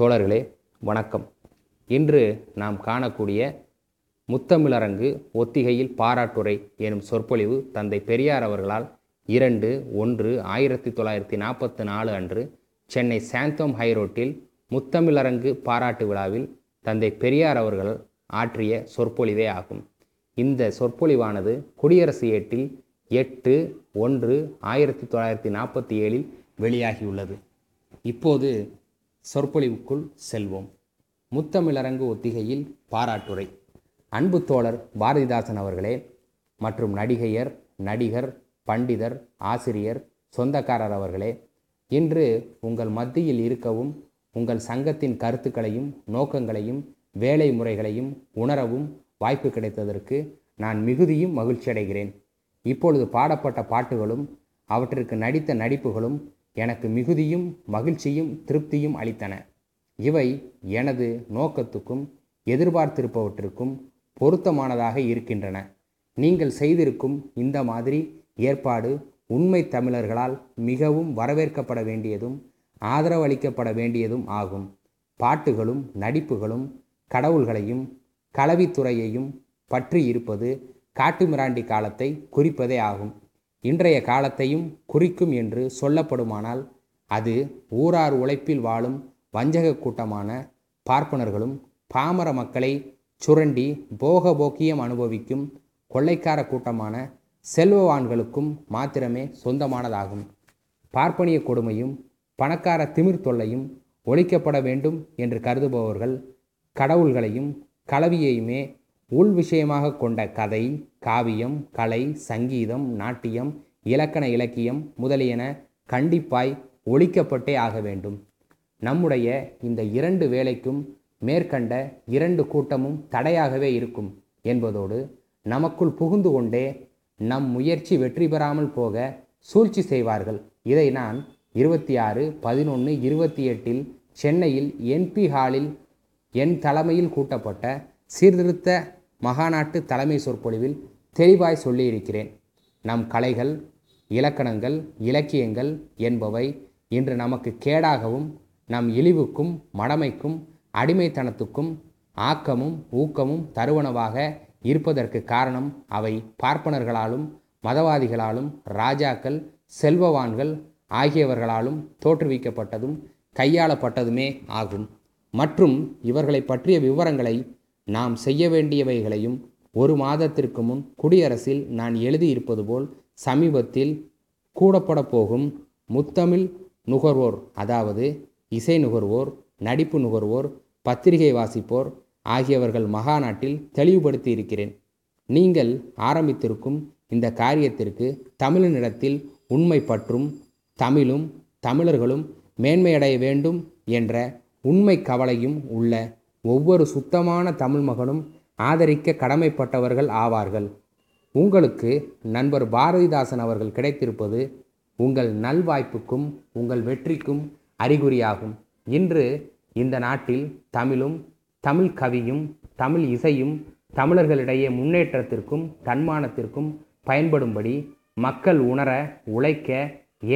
தோழர்களே வணக்கம். இன்று நாம் காணக்கூடிய முத்தமிழரங்கு ஒத்திகையில் பாராட்டுரை எனும் சொற்பொழிவு தந்தை பெரியார் அவர்களால் 2/1/1944 அன்று சென்னை சாந்தோம் ஹைரோட்டில் முத்தமிழரங்கு பாராட்டு விழாவில் தந்தை பெரியார் அவர்கள் ஆற்றிய சொற்பொழிவே ஆகும். இந்த சொற்பொழிவானது குடியரசு ஏட்டில் 8/1/1947 வெளியாகியுள்ளது. இப்போது சொற்பொழிவுக்குள் செல்வோம். முத்தமிழரங்கு ஒத்திகையில் பாராட்டுரை. அன்பு தோழர் பாரதிதாசன் அவர்களே மற்றும் நடிகையர், நடிகர், பண்டிதர், ஆசிரியர், சொந்தக்காரர் அவர்களே, இன்று உங்கள் மத்தியில் இருக்கவும் உங்கள் சங்கத்தின் கருத்துக்களையும் நோக்கங்களையும் வேலை முறைகளையும் உணரவும் வாய்ப்பு கிடைத்ததற்கு நான் மிகுதியும் மகிழ்ச்சி அடைகிறேன். இப்பொழுது பாடப்பட்ட பாட்டுகளும் அவற்றிற்கு நடித்த நடிப்புகளும் எனக்கு மிகுதியும் மகிழ்ச்சியும் திருப்தியும் அளித்தன. இவை எனது நோக்கத்துக்கும் எதிர்பார்த்திருப்பவற்றிற்கும் பொருத்தமானதாக இருக்கின்றன. நீங்கள் செய்திருக்கும் இந்த மாதிரி ஏற்பாடு உண்மை தமிழர்களால் மிகவும் வரவேற்கப்பட வேண்டியதும் ஆதரவளிக்கப்பட வேண்டியதும் ஆகும். பாட்டுகளும் நடிப்புகளும் கடவுள்களையும் கலவித்துறையையும் பற்றி இருப்பது காட்டுமிராண்டி காலத்தை குறிப்பதே ஆகும். இன்றைய காலத்தையும் குறிக்கும் என்று சொல்லப்படுமானால் அது ஊரார் உழைப்பில் வாழும் வஞ்சக கூட்டமான பார்ப்பனர்களும் பாமர மக்களை சுரண்டி போக போக்கியம் அனுபவிக்கும் கொள்ளைக்கார கூட்டமான செல்வவான்களுக்கும் மாத்திரமே சொந்தமானதாகும். பார்ப்பனிய கொடுமையும் பணக்கார திமிர் தொல்லையும் ஒழிக்கப்பட வேண்டும் என்று கருதுபவர்கள் கடவுள்களையும் கலவியையுமே உள் விஷயமாக கொண்ட கதை, காவியம், கலை, சங்கீதம், நாட்டியம், இலக்கண இலக்கியம் முதலியன கண்டிப்பாய் ஒழிக்கப்பட்டே ஆக வேண்டும். நம்முடைய இந்த 2 வேளைக்கும் மேற்கண்ட 2 கூட்டமும் தடையாகவே இருக்கும் என்பதோடு நமக்குள் புகுந்து கொண்டே நம் முயற்சி வெற்றி பெறாமல் போக சூழ்ச்சி செய்வார்கள். இதை நான் 26, 11, 28 சென்னையில் என்பி ஹாலில் என் தலைமையில் கூட்டப்பட்ட சீர்திருத்த மகாநாட்டு தலைமை சொற்பொழிவில் தெளிவாய் சொல்லியிருக்கிறேன். நம் கலைகள், இலக்கணங்கள், இலக்கியங்கள் என்பவை இன்று நமக்கு கேடாகவும் நம் இழிவுக்கும் மடமைக்கும் அடிமைத்தனத்துக்கும் ஆக்கமும் ஊக்கமும் தருவனவாக இருப்பதற்கு காரணம் அவை பார்ப்பனர்களாலும் மதவாதிகளாலும் ராஜாக்கள், செல்வவான்கள் ஆகியவர்களாலும் தோற்றுவிக்கப்பட்டதும் கையாளப்பட்டதுமே ஆகும். மற்றும் இவர்களை பற்றிய விவரங்களை, நாம் செய்ய வேண்டியவைகளையும் 1 மாதத்திற்கு முன் குடியரசில் நான் எழுதியிருப்பது போல் சமீபத்தில் கூடப்பட போகும் முத்தமிழ் நுகர்வோர், அதாவது இசை நுகர்வோர், நடிப்பு நுகர்வோர், பத்திரிகை வாசிப்போர் ஆகியவர்கள் மகாநாட்டில் தெளிவுபடுத்தி இருக்கிறேன். நீங்கள் ஆரம்பித்திருக்கும் இந்த காரியத்திற்கு தமிழனிடத்தில் உண்மை பற்றும் தமிழும் தமிழர்களும் மேன்மையடைய வேண்டும் என்ற உண்மை கவலையும் உள்ள ஒவ்வொரு சுத்தமான தமிழ் மகனும் ஆதரிக்க கடமைப்பட்டவர்கள் ஆவார்கள். உங்களுக்கு நண்பர் பாரதிதாசன் அவர்கள் கிடைத்திருப்பது உங்கள் நல்வாய்ப்புக்கும் உங்கள் வெற்றிக்கும் அறிகுறியாகும். இன்று இந்த நாட்டில் தமிழும் தமிழ் கவியும் தமிழ் இசையும் தமிழர்களிடையே முன்னேற்றத்திற்கும் தன்மானத்திற்கும் பயன்படும்படி மக்கள் உணர உழைக்க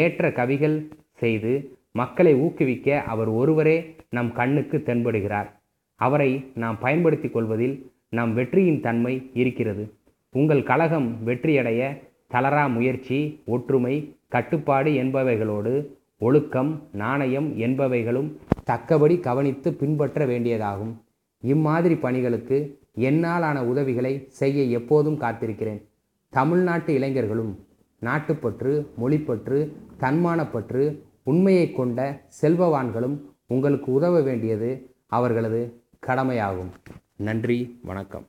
ஏற்ற கவிகள் செய்து மக்களை ஊக்குவிக்க அவர் ஒருவரே நம் கண்ணுக்கு தென்படுகிறார். அவரை நாம் பயன்படுத்தி கொள்வதில் நம் வெற்றியின் தன்மை இருக்கிறது. உங்கள் கழகம் வெற்றியடைய தளரா முயற்சி, ஒற்றுமை, கட்டுப்பாடு என்பவைகளோடு ஒழுக்கம், நாணயம் என்பவைகளும் தக்கபடி கவனித்து பின்பற்ற வேண்டியதாகும். இம்மாதிரி பணிகளுக்கு என்னாலான உதவிகளை செய்ய எப்போதும் காத்திருக்கிறேன். தமிழ்நாட்டு இளைஞர்களும் நாட்டுப்பற்று, மொழிப்பற்று, தன்மானப்பற்று, உண்மையை கொண்ட செல்வவான்களும் உங்களுக்கு உதவ வேண்டியது அவர்களது கடமையாகும். நன்றி, வணக்கம்.